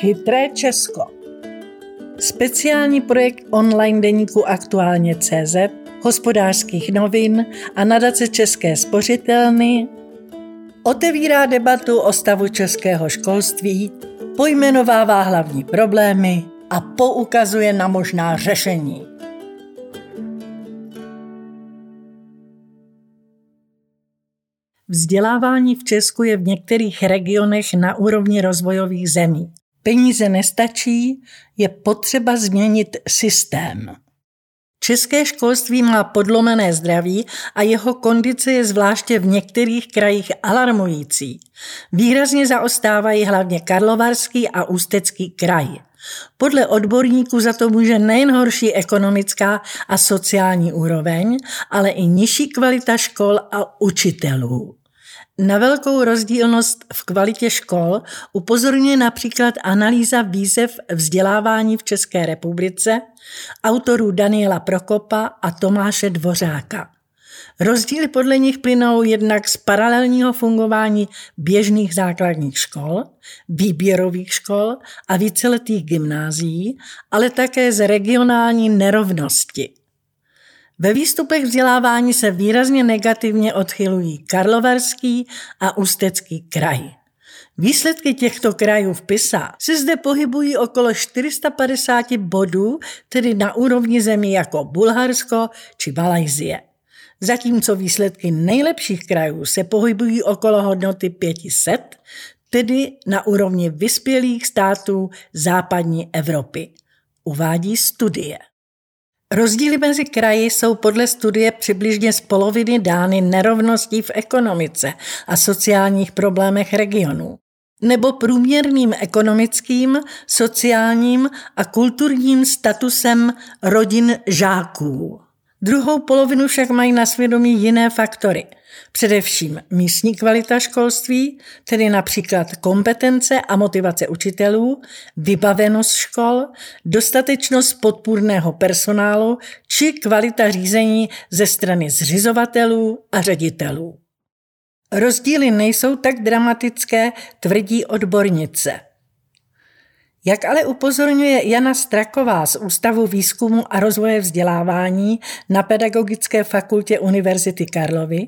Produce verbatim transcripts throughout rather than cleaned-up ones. Chytré Česko. Speciální projekt online deníku Aktuálně tečka cé zet, Hospodářských novin a nadace České spořitelny otevírá debatu o stavu českého školství, pojmenovává hlavní problémy a poukazuje na možná řešení. Vzdělávání v Česku je v některých regionech na úrovni rozvojových zemí. Peníze nestačí, je potřeba změnit systém. České školství má podlomené zdraví a jeho kondice je zvláště v některých krajích alarmující. Výrazně zaostávají hlavně Karlovarský a Ústecký kraj. Podle odborníků za to může nejen horší ekonomická a sociální úroveň, ale i nižší kvalita škol a učitelů. Na velkou rozdílnost v kvalitě škol upozorňuje například analýza výzev vzdělávání v České republice autorů Daniela Prokopa a Tomáše Dvořáka. Rozdíly podle nich plynou jednak z paralelního fungování běžných základních škol, výběrových škol a víceletých gymnázií, ale také z regionální nerovnosti. Ve výstupech vzdělávání se výrazně negativně odchylují Karlovarský a Ústecký kraj. Výsledky těchto krajů v PISA se zde pohybují okolo čtyři sta padesát bodů, tedy na úrovni zemí jako Bulharsko či Balízie. Zatímco výsledky nejlepších krajů se pohybují okolo hodnoty pět set, tedy na úrovni vyspělých států západní Evropy, uvádí studie. Rozdíly mezi kraji jsou podle studie přibližně z poloviny dány nerovností v ekonomice a sociálních problémech regionů, nebo průměrným ekonomickým, sociálním a kulturním statusem rodin žáků. Druhou polovinu však mají na svědomí jiné faktory. Především místní kvalita školství, tedy například kompetence a motivace učitelů, vybavenost škol, dostatečnost podpůrného personálu či kvalita řízení ze strany zřizovatelů a ředitelů. Rozdíly nejsou tak dramatické, tvrdí odbornice. Jak ale upozorňuje Jana Stráková z Ústavu výzkumu a rozvoje vzdělávání na Pedagogické fakultě Univerzity Karlovy,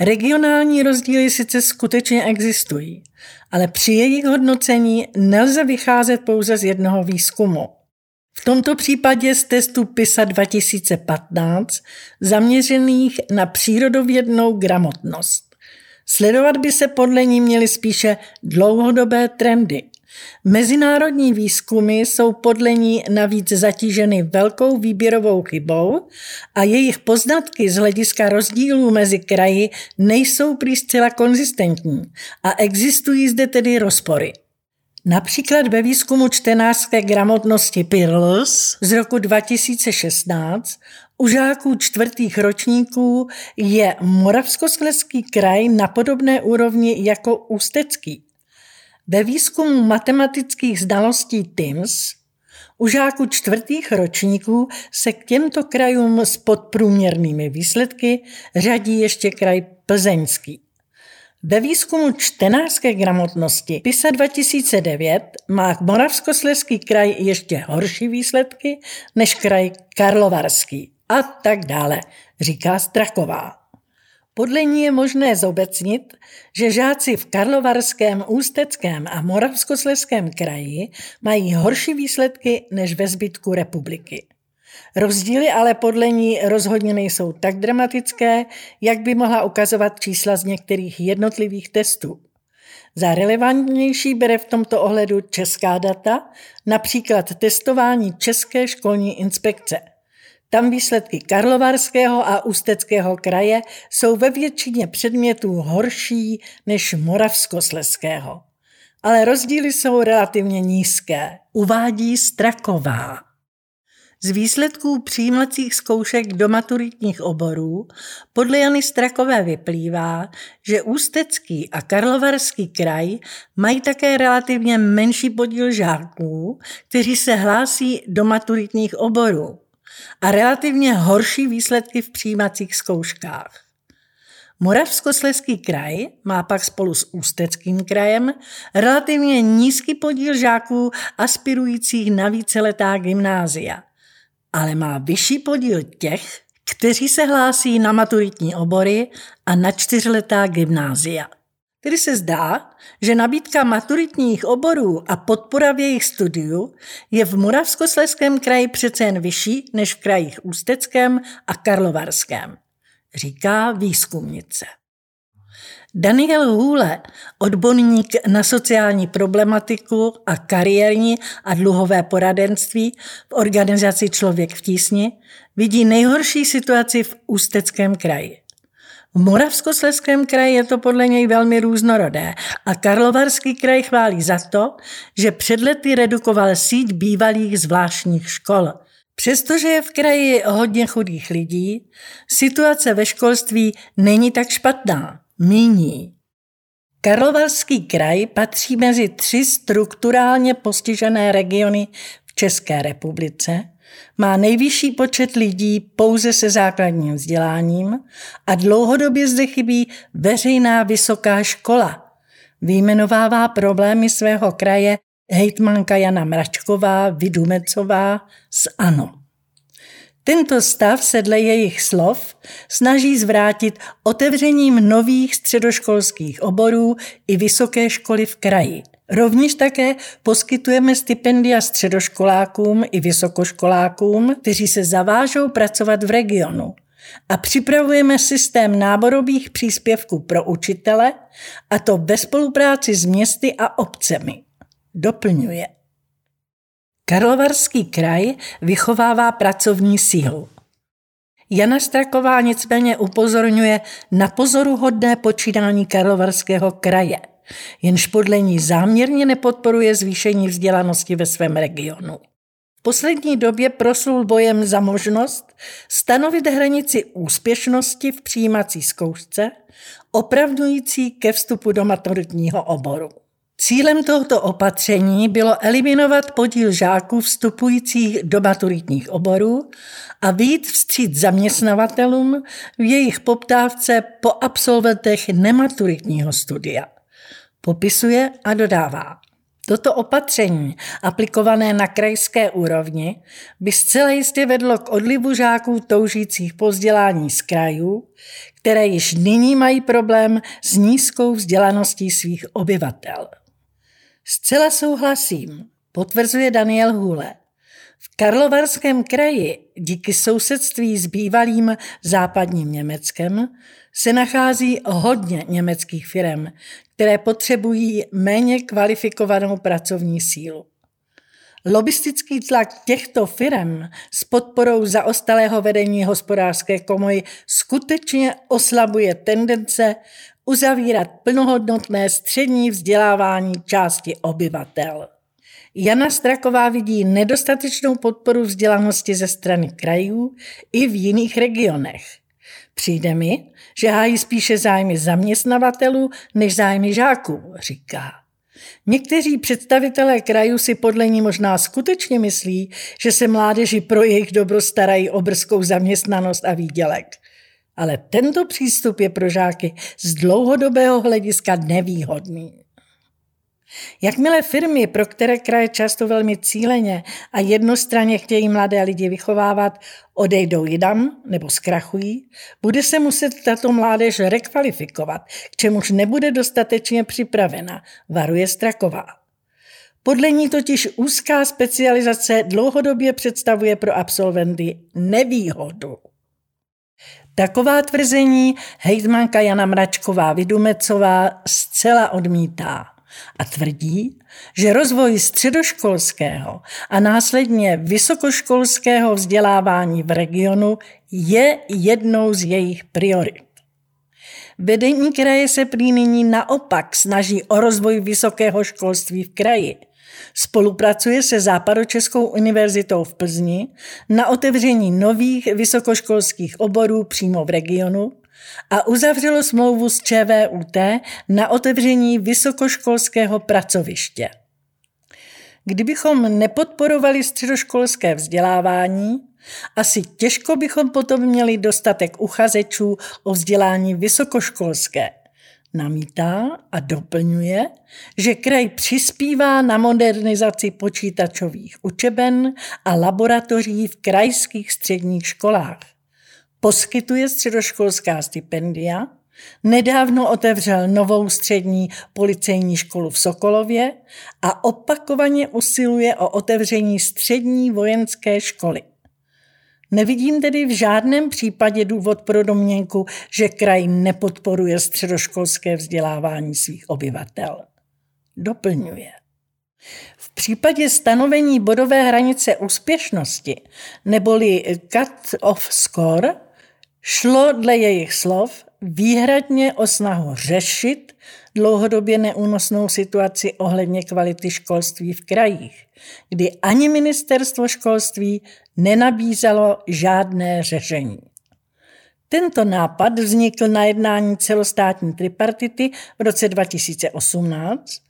regionální rozdíly sice skutečně existují, ale při jejich hodnocení nelze vycházet pouze z jednoho výzkumu. V tomto případě z testu PISA dva tisíce patnáct zaměřených na přírodovědnou gramotnost. Sledovat by se podle ní měly spíše dlouhodobé trendy. Mezinárodní výzkumy jsou podle ní navíc zatíženy velkou výběrovou chybou a jejich poznatky z hlediska rozdílů mezi kraji nejsou prý zcela konzistentní a existují zde tedy rozpory. Například ve výzkumu čtenářské gramotnosti PIRLS z roku dva tisíce šestnáct u žáků čtvrtých ročníků je Moravskoslezský kraj na podobné úrovni jako Ústecký. Ve výzkumu matematických znalostí TIMSS u žáků čtvrtých ročníků se k těmto krajům s podprůměrnými výsledky řadí ještě kraj Plzeňský. Ve výzkumu čtenářské gramotnosti PISA dva tisíce devět má Moravskoslezský kraj ještě horší výsledky než kraj Karlovarský a tak dále, říká Stráková. Podle ní je možné zobecnit, že žáci v Karlovarském, Ústeckém a Moravskoslezském kraji mají horší výsledky než ve zbytku republiky. Rozdíly ale podle ní rozhodně nejsou tak dramatické, jak by mohla ukazovat čísla z některých jednotlivých testů. Za relevantnější bere v tomto ohledu česká data, například testování České školní inspekce. Tam výsledky Karlovarského a Ústeckého kraje jsou ve většině předmětů horší než Moravskoslezského. Ale rozdíly jsou relativně nízké, uvádí Stráková. Z výsledků přijímacích zkoušek do maturitních oborů podle Jany Strákové vyplývá, že Ústecký a Karlovarský kraj mají také relativně menší podíl žáků, kteří se hlásí do maturitních oborů, a relativně horší výsledky v přijímacích zkouškách. Moravskoslezský kraj má pak spolu s Ústeckým krajem relativně nízký podíl žáků aspirujících na víceletá gymnázia, ale má vyšší podíl těch, kteří se hlásí na maturitní obory a na čtyřletá gymnázia. Tedy se zdá, že nabídka maturitních oborů a podpora v jejich studiu je v Moravskoslezském kraji přece jen vyšší než v krajích Ústeckém a Karlovarském, říká výzkumnice. Daniel Hůle, odborník na sociální problematiku a kariérní a dluhové poradenství v organizaci Člověk v tísni, vidí nejhorší situaci v Ústeckém kraji. V Moravskoslezském kraji je to podle něj velmi různorodé a Karlovarský kraj chválí za to, že před lety redukoval síť bývalých zvláštních škol. Přestože je v kraji hodně chudých lidí, situace ve školství není tak špatná, míní. Karlovarský kraj patří mezi tři strukturálně postižené regiony v České republice, má nejvyšší počet lidí pouze se základním vzděláním a dlouhodobě zde chybí veřejná vysoká škola. Vyjmenovává problémy svého kraje hejtmanka Jana Mračková Vildumetzová z ANO. Tento stav se dle jejich slov snaží zvrátit otevřením nových středoškolských oborů i vysoké školy v kraji. Rovněž také poskytujeme stipendia středoškolákům i vysokoškolákům, kteří se zavážou pracovat v regionu. A připravujeme systém náborových příspěvků pro učitele, a to ve spolupráci s městy a obcemi. Doplňuje. Karlovarský kraj vychovává pracovní sílu. Jana Stráková nicméně upozorňuje na pozoruhodné počínání Karlovarského kraje, jenž podle ní záměrně nepodporuje zvýšení vzdělanosti ve svém regionu. V poslední době proslul bojem za možnost stanovit hranici úspěšnosti v přijímací zkoušce, opravňující ke vstupu do maturitního oboru. Cílem tohoto opatření bylo eliminovat podíl žáků vstupujících do maturitních oborů a vyjít vstříc zaměstnavatelům v jejich poptávce po absolventech nematuritního studia. Popisuje a dodává. Toto opatření, aplikované na krajské úrovni, by zcela jistě vedlo k odlivu žáků toužících po vzdělání z krajů, které již nyní mají problém s nízkou vzdělaností svých obyvatel. Zcela souhlasím, potvrzuje Daniel Hůle. V Karlovarském kraji díky sousedství s bývalým západním Německem se nachází hodně německých firem, které potřebují méně kvalifikovanou pracovní sílu. Lobistický tlak těchto firem s podporou zaostalého vedení hospodářské komory skutečně oslabuje tendence uzavírat plnohodnotné střední vzdělávání části obyvatel. Jana Stráková vidí nedostatečnou podporu vzdělanosti ze strany krajů i v jiných regionech. Přijde mi, že hájí spíše zájmy zaměstnavatelů než zájmy žáků, říká. Někteří představitelé krajů si podle ní možná skutečně myslí, že se mládeži pro jejich dobro starají o brzkou zaměstnanost a výdělek. Ale tento přístup je pro žáky z dlouhodobého hlediska nevýhodný. Jakmile firmy, pro které kraje často velmi cíleně a jednostranně chtějí mladé lidi vychovávat, odejdou jinam nebo zkrachují, bude se muset tato mládež rekvalifikovat, k čemuž nebude dostatečně připravena, varuje Stráková. Podle ní totiž úzká specializace dlouhodobě představuje pro absolventy nevýhodu. Taková tvrzení hejtmanka Jana Mračková Vildumetzová zcela odmítá. A tvrdí, že rozvoj středoškolského a následně vysokoškolského vzdělávání v regionu je jednou z jejich priorit. Vedení kraje se prý nyní naopak snaží o rozvoj vysokého školství v kraji. Spolupracuje se Západočeskou univerzitou v Plzni na otevření nových vysokoškolských oborů přímo v regionu a uzavřelo smlouvu s ČVUT na otevření vysokoškolského pracoviště. Kdybychom nepodporovali středoškolské vzdělávání, Asi těžko bychom potom měli dostatek uchazečů o vzdělání vysokoškolské. Namítá a doplňuje, že kraj přispívá na modernizaci počítačových učeben a laboratoří v krajských středních školách. Poskytuje středoškolská stipendia, nedávno otevřel novou střední policejní školu v Sokolově a opakovaně usiluje o otevření střední vojenské školy. Nevidím tedy v žádném případě důvod pro domněnku, že kraj nepodporuje středoškolské vzdělávání svých obyvatel. Doplňuje. V případě stanovení bodové hranice úspěšnosti, neboli cut-off score, šlo dle jejich slov výhradně o snahu řešit dlouhodobě neúnosnou situaci ohledně kvality školství v krajích, kdy ani ministerstvo školství nenabízalo žádné řešení. Tento nápad vznikl na jednání celostátní tripartity v roce dva tisíce osmnáct.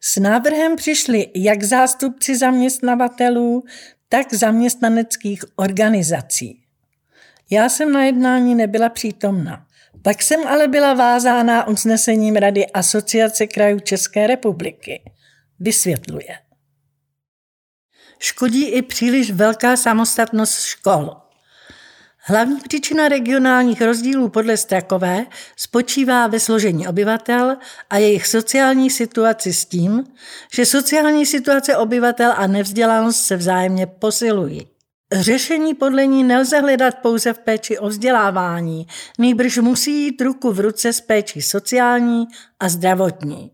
S návrhem přišli jak zástupci zaměstnavatelů, tak zaměstnaneckých organizací. Já jsem na jednání nebyla přítomna. Pak jsem ale byla vázána usnesením Rady Asociace krajů České republiky. Vysvětluje. Škodí i příliš velká samostatnost škol. Hlavní příčina regionálních rozdílů podle Strákové spočívá ve složení obyvatel a jejich sociální situaci s tím, že sociální situace obyvatel a nevzdělanost se vzájemně posilují. Řešení podle ní nelze hledat pouze v péči o vzdělávání, nýbrž musí jít ruku v ruce s péčí sociální a zdravotní.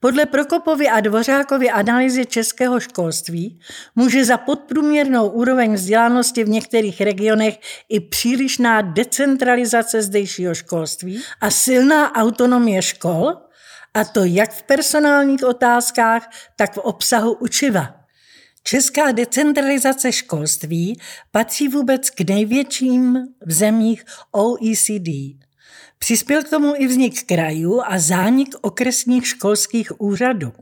Podle Prokopovy a Dvořákovy analýzy českého školství může za podprůměrnou úroveň vzdělanosti v některých regionech i přílišná decentralizace zdejšího školství a silná autonomie škol, a to jak v personálních otázkách, tak v obsahu učiva. Česká decentralizace školství patří vůbec k největším v zemích O E C D. Přispěl k tomu i vznik krajů a zánik okresních školských úřadů.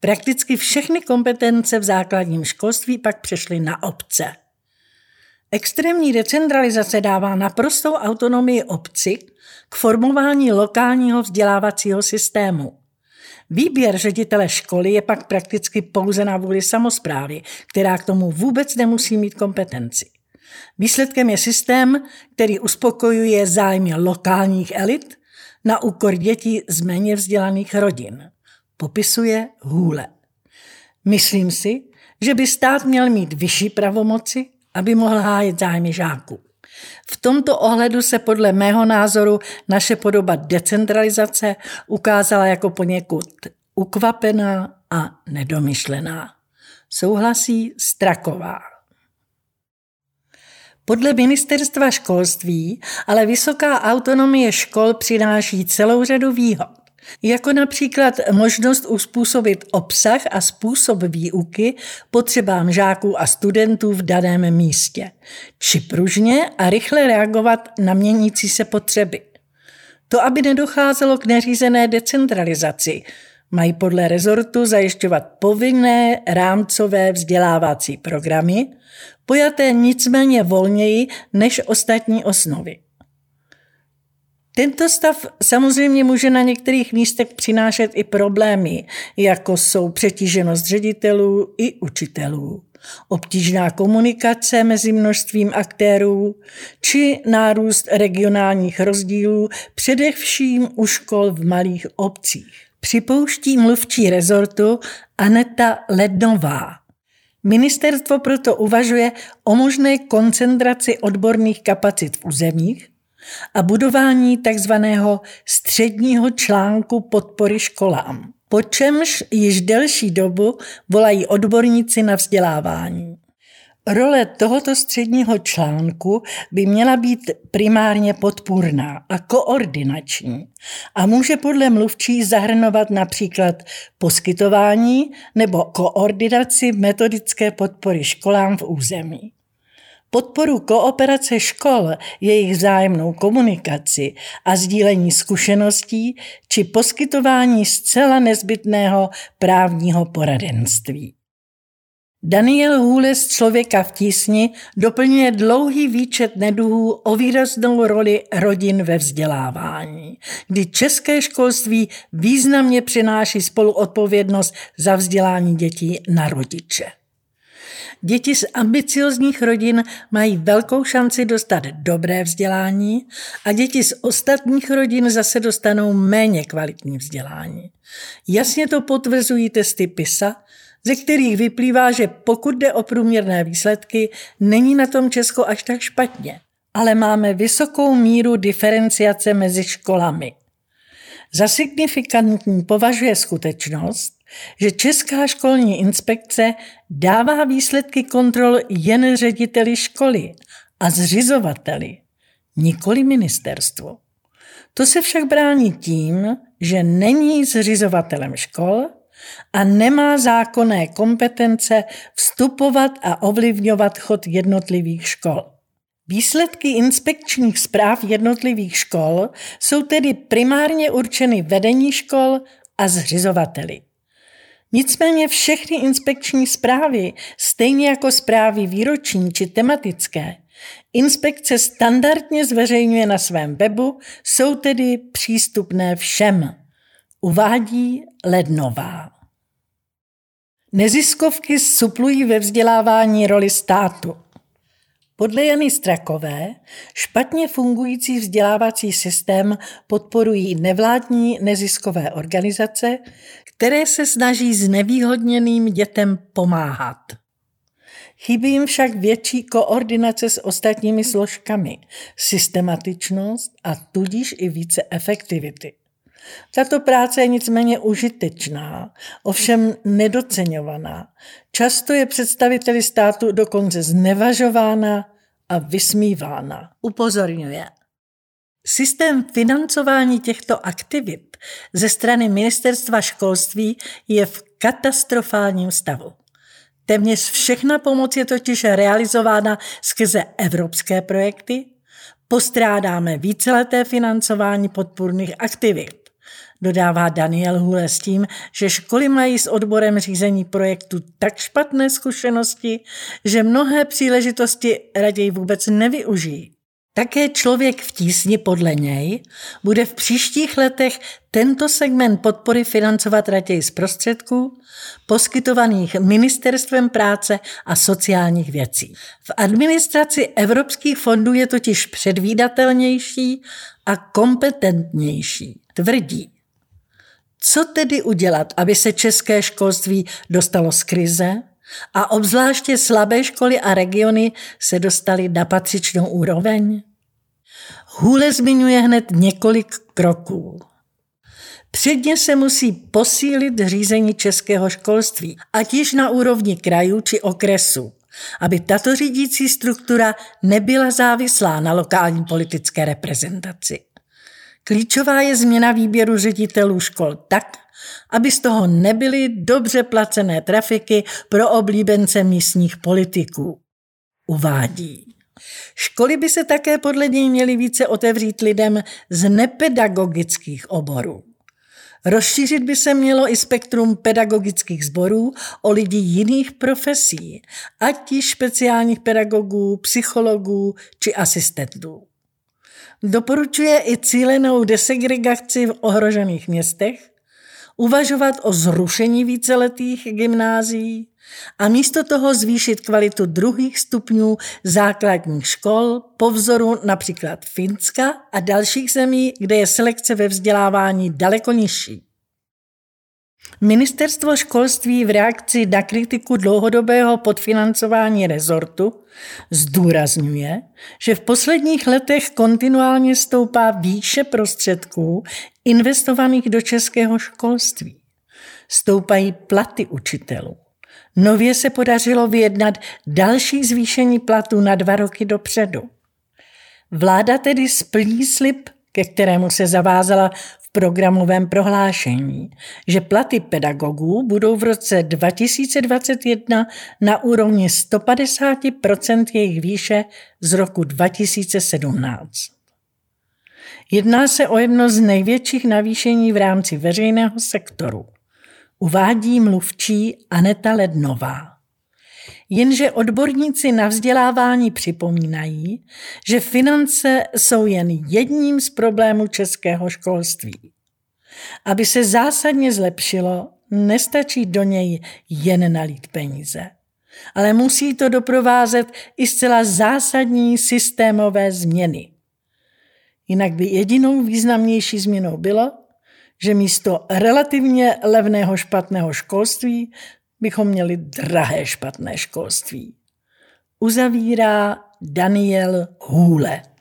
Prakticky všechny kompetence v základním školství pak přešly na obce. Extrémní decentralizace dává naprostou autonomii obci k formování lokálního vzdělávacího systému. Výběr ředitele školy je pak prakticky pouze na vůli samosprávy, která k tomu vůbec nemusí mít kompetenci. Výsledkem je systém, který uspokojuje zájmy lokálních elit na úkor dětí z méně vzdělaných rodin. Popisuje Hůle. Myslím si, že by stát měl mít vyšší pravomoci, aby mohl hájit zájmy žáků. V tomto ohledu se podle mého názoru naše podoba decentralizace ukázala jako poněkud ukvapená a nedomyšlená. Souhlasí Stráková. Podle ministerstva školství ale vysoká autonomie škol přináší celou řadu výhod, jako například možnost uspůsobit obsah a způsob výuky potřebám žáků a studentů v daném místě, či pružně a rychle reagovat na měnící se potřeby. To, aby nedocházelo k neřízené decentralizaci, mají podle rezortu zajišťovat povinné rámcové vzdělávací programy, pojaté nicméně volněji než ostatní osnovy. Tento stav samozřejmě může na některých místech přinášet i problémy, jako jsou přetíženost ředitelů i učitelů, obtížná komunikace mezi množstvím aktérů či nárůst regionálních rozdílů, především u škol v malých obcích. Připouští mluvčí rezortu Aneta Lednová. Ministerstvo proto uvažuje o možné koncentraci odborných kapacit v územích a budování takzvaného středního článku podpory školám, po čemž již delší dobu volají odborníci na vzdělávání. Role tohoto středního článku by měla být primárně podpůrná a koordinační a může podle mluvčí zahrnovat například poskytování nebo koordinaci metodické podpory školám v území. Podporu kooperace škol, jejich vzájemnou komunikaci a sdílení zkušeností či poskytování zcela nezbytného právního poradenství. Daniel Hůle z Člověka v tísni doplňuje dlouhý výčet neduhů o výraznou roli rodin ve vzdělávání, kdy české školství významně přináší spoluodpovědnost za vzdělání dětí na rodiče. Děti z ambiciozních rodin mají velkou šanci dostat dobré vzdělání a děti z ostatních rodin zase dostanou méně kvalitní vzdělání. Jasně to potvrzují testy PISA, ze kterých vyplývá, že pokud jde o průměrné výsledky, není na tom Česko až tak špatně, ale máme vysokou míru diferenciace mezi školami. Za signifikantní považuje skutečnost, že Česká školní inspekce dává výsledky kontrol jen řediteli školy a zřizovateli, nikoli ministerstvu. To se však brání tím, že není zřizovatelem škol a nemá zákonné kompetence vstupovat a ovlivňovat chod jednotlivých škol. Výsledky inspekčních zpráv jednotlivých škol jsou tedy primárně určeny vedení škol a zřizovateli. Nicméně všechny inspekční zprávy, stejně jako zprávy výroční či tematické, inspekce standardně zveřejňuje na svém webu, jsou tedy přístupné všem, uvádí Lednová. Neziskovky suplují ve vzdělávání roli státu. Podle Jany Strákové špatně fungující vzdělávací systém podporují nevládní neziskové organizace, které se snaží znevýhodněným dětem pomáhat. Chybí jim však větší koordinace s ostatními složkami, systematičnost a tudíž i více efektivity. Tato práce je nicméně užitečná, ovšem nedoceňovaná. Často je představiteli státu dokonce znevažována a vysmívána, upozorňuje. Systém financování těchto aktivit ze strany ministerstva školství je v katastrofálním stavu. Téměř všechna pomoc je totiž realizována skrze evropské projekty, postrádáme víceleté financování podpůrných aktivit. Dodává Daniel Hůle s tím, že školy mají s odborem řízení projektu tak špatné zkušenosti, že mnohé příležitosti raději vůbec nevyužijí. Také Člověk v tísni podle něj bude v příštích letech tento segment podpory financovat raději z prostředků poskytovaných Ministerstvem práce a sociálních věcí. V administraci evropských fondů je totiž předvídatelnější a kompetentnější, tvrdí. Co tedy udělat, aby se české školství dostalo z krize a obzvláště slabé školy a regiony se dostaly na patřičnou úroveň? Hůle zmiňuje hned několik kroků. Předně se musí posílit řízení českého školství, ať již na úrovni krajů či okresu, aby tato řídící struktura nebyla závislá na lokální politické reprezentaci. Klíčová je změna výběru ředitelů škol tak, aby z toho nebyly dobře placené trafiky pro oblíbence místních politiků, uvádí. Školy by se také podle něj měly více otevřít lidem z nepedagogických oborů. Rozšířit by se mělo i spektrum pedagogických sborů o lidi jiných profesí, ať již speciálních pedagogů, psychologů či asistentů. Doporučuje i cílenou desegregaci v ohrožených městech, uvažovat o zrušení víceletých gymnázií a místo toho zvýšit kvalitu druhých stupňů základních škol po vzoru například Finska a dalších zemí, kde je selekce ve vzdělávání daleko nižší. Ministerstvo školství v reakci na kritiku dlouhodobého podfinancování rezortu zdůrazňuje, že v posledních letech kontinuálně stoupá výše prostředků investovaných do českého školství. Stoupají platy učitelů. Nově se podařilo vyjednat další zvýšení platů na dva roky dopředu. Vláda tedy splní slib, ke kterému se zavázala v programovém prohlášení, že platy pedagogů budou v roce dva tisíce dvacet jedna na úrovni sto padesát procent jejich výše z roku dva tisíce sedmnáct. Jedná se o jedno z největších navýšení v rámci veřejného sektoru, uvádí mluvčí Aneta Lednová. Jenže odborníci na vzdělávání připomínají, že finance jsou jen jedním z problémů českého školství. Aby se zásadně zlepšilo, nestačí do něj jen nalít peníze. Ale musí to doprovázet i zcela zásadní systémové změny. Jinak by jedinou významnější změnou bylo, že místo relativně levného špatného školství bychom měli drahé špatné školství. Uzavírá Daniel Hůle.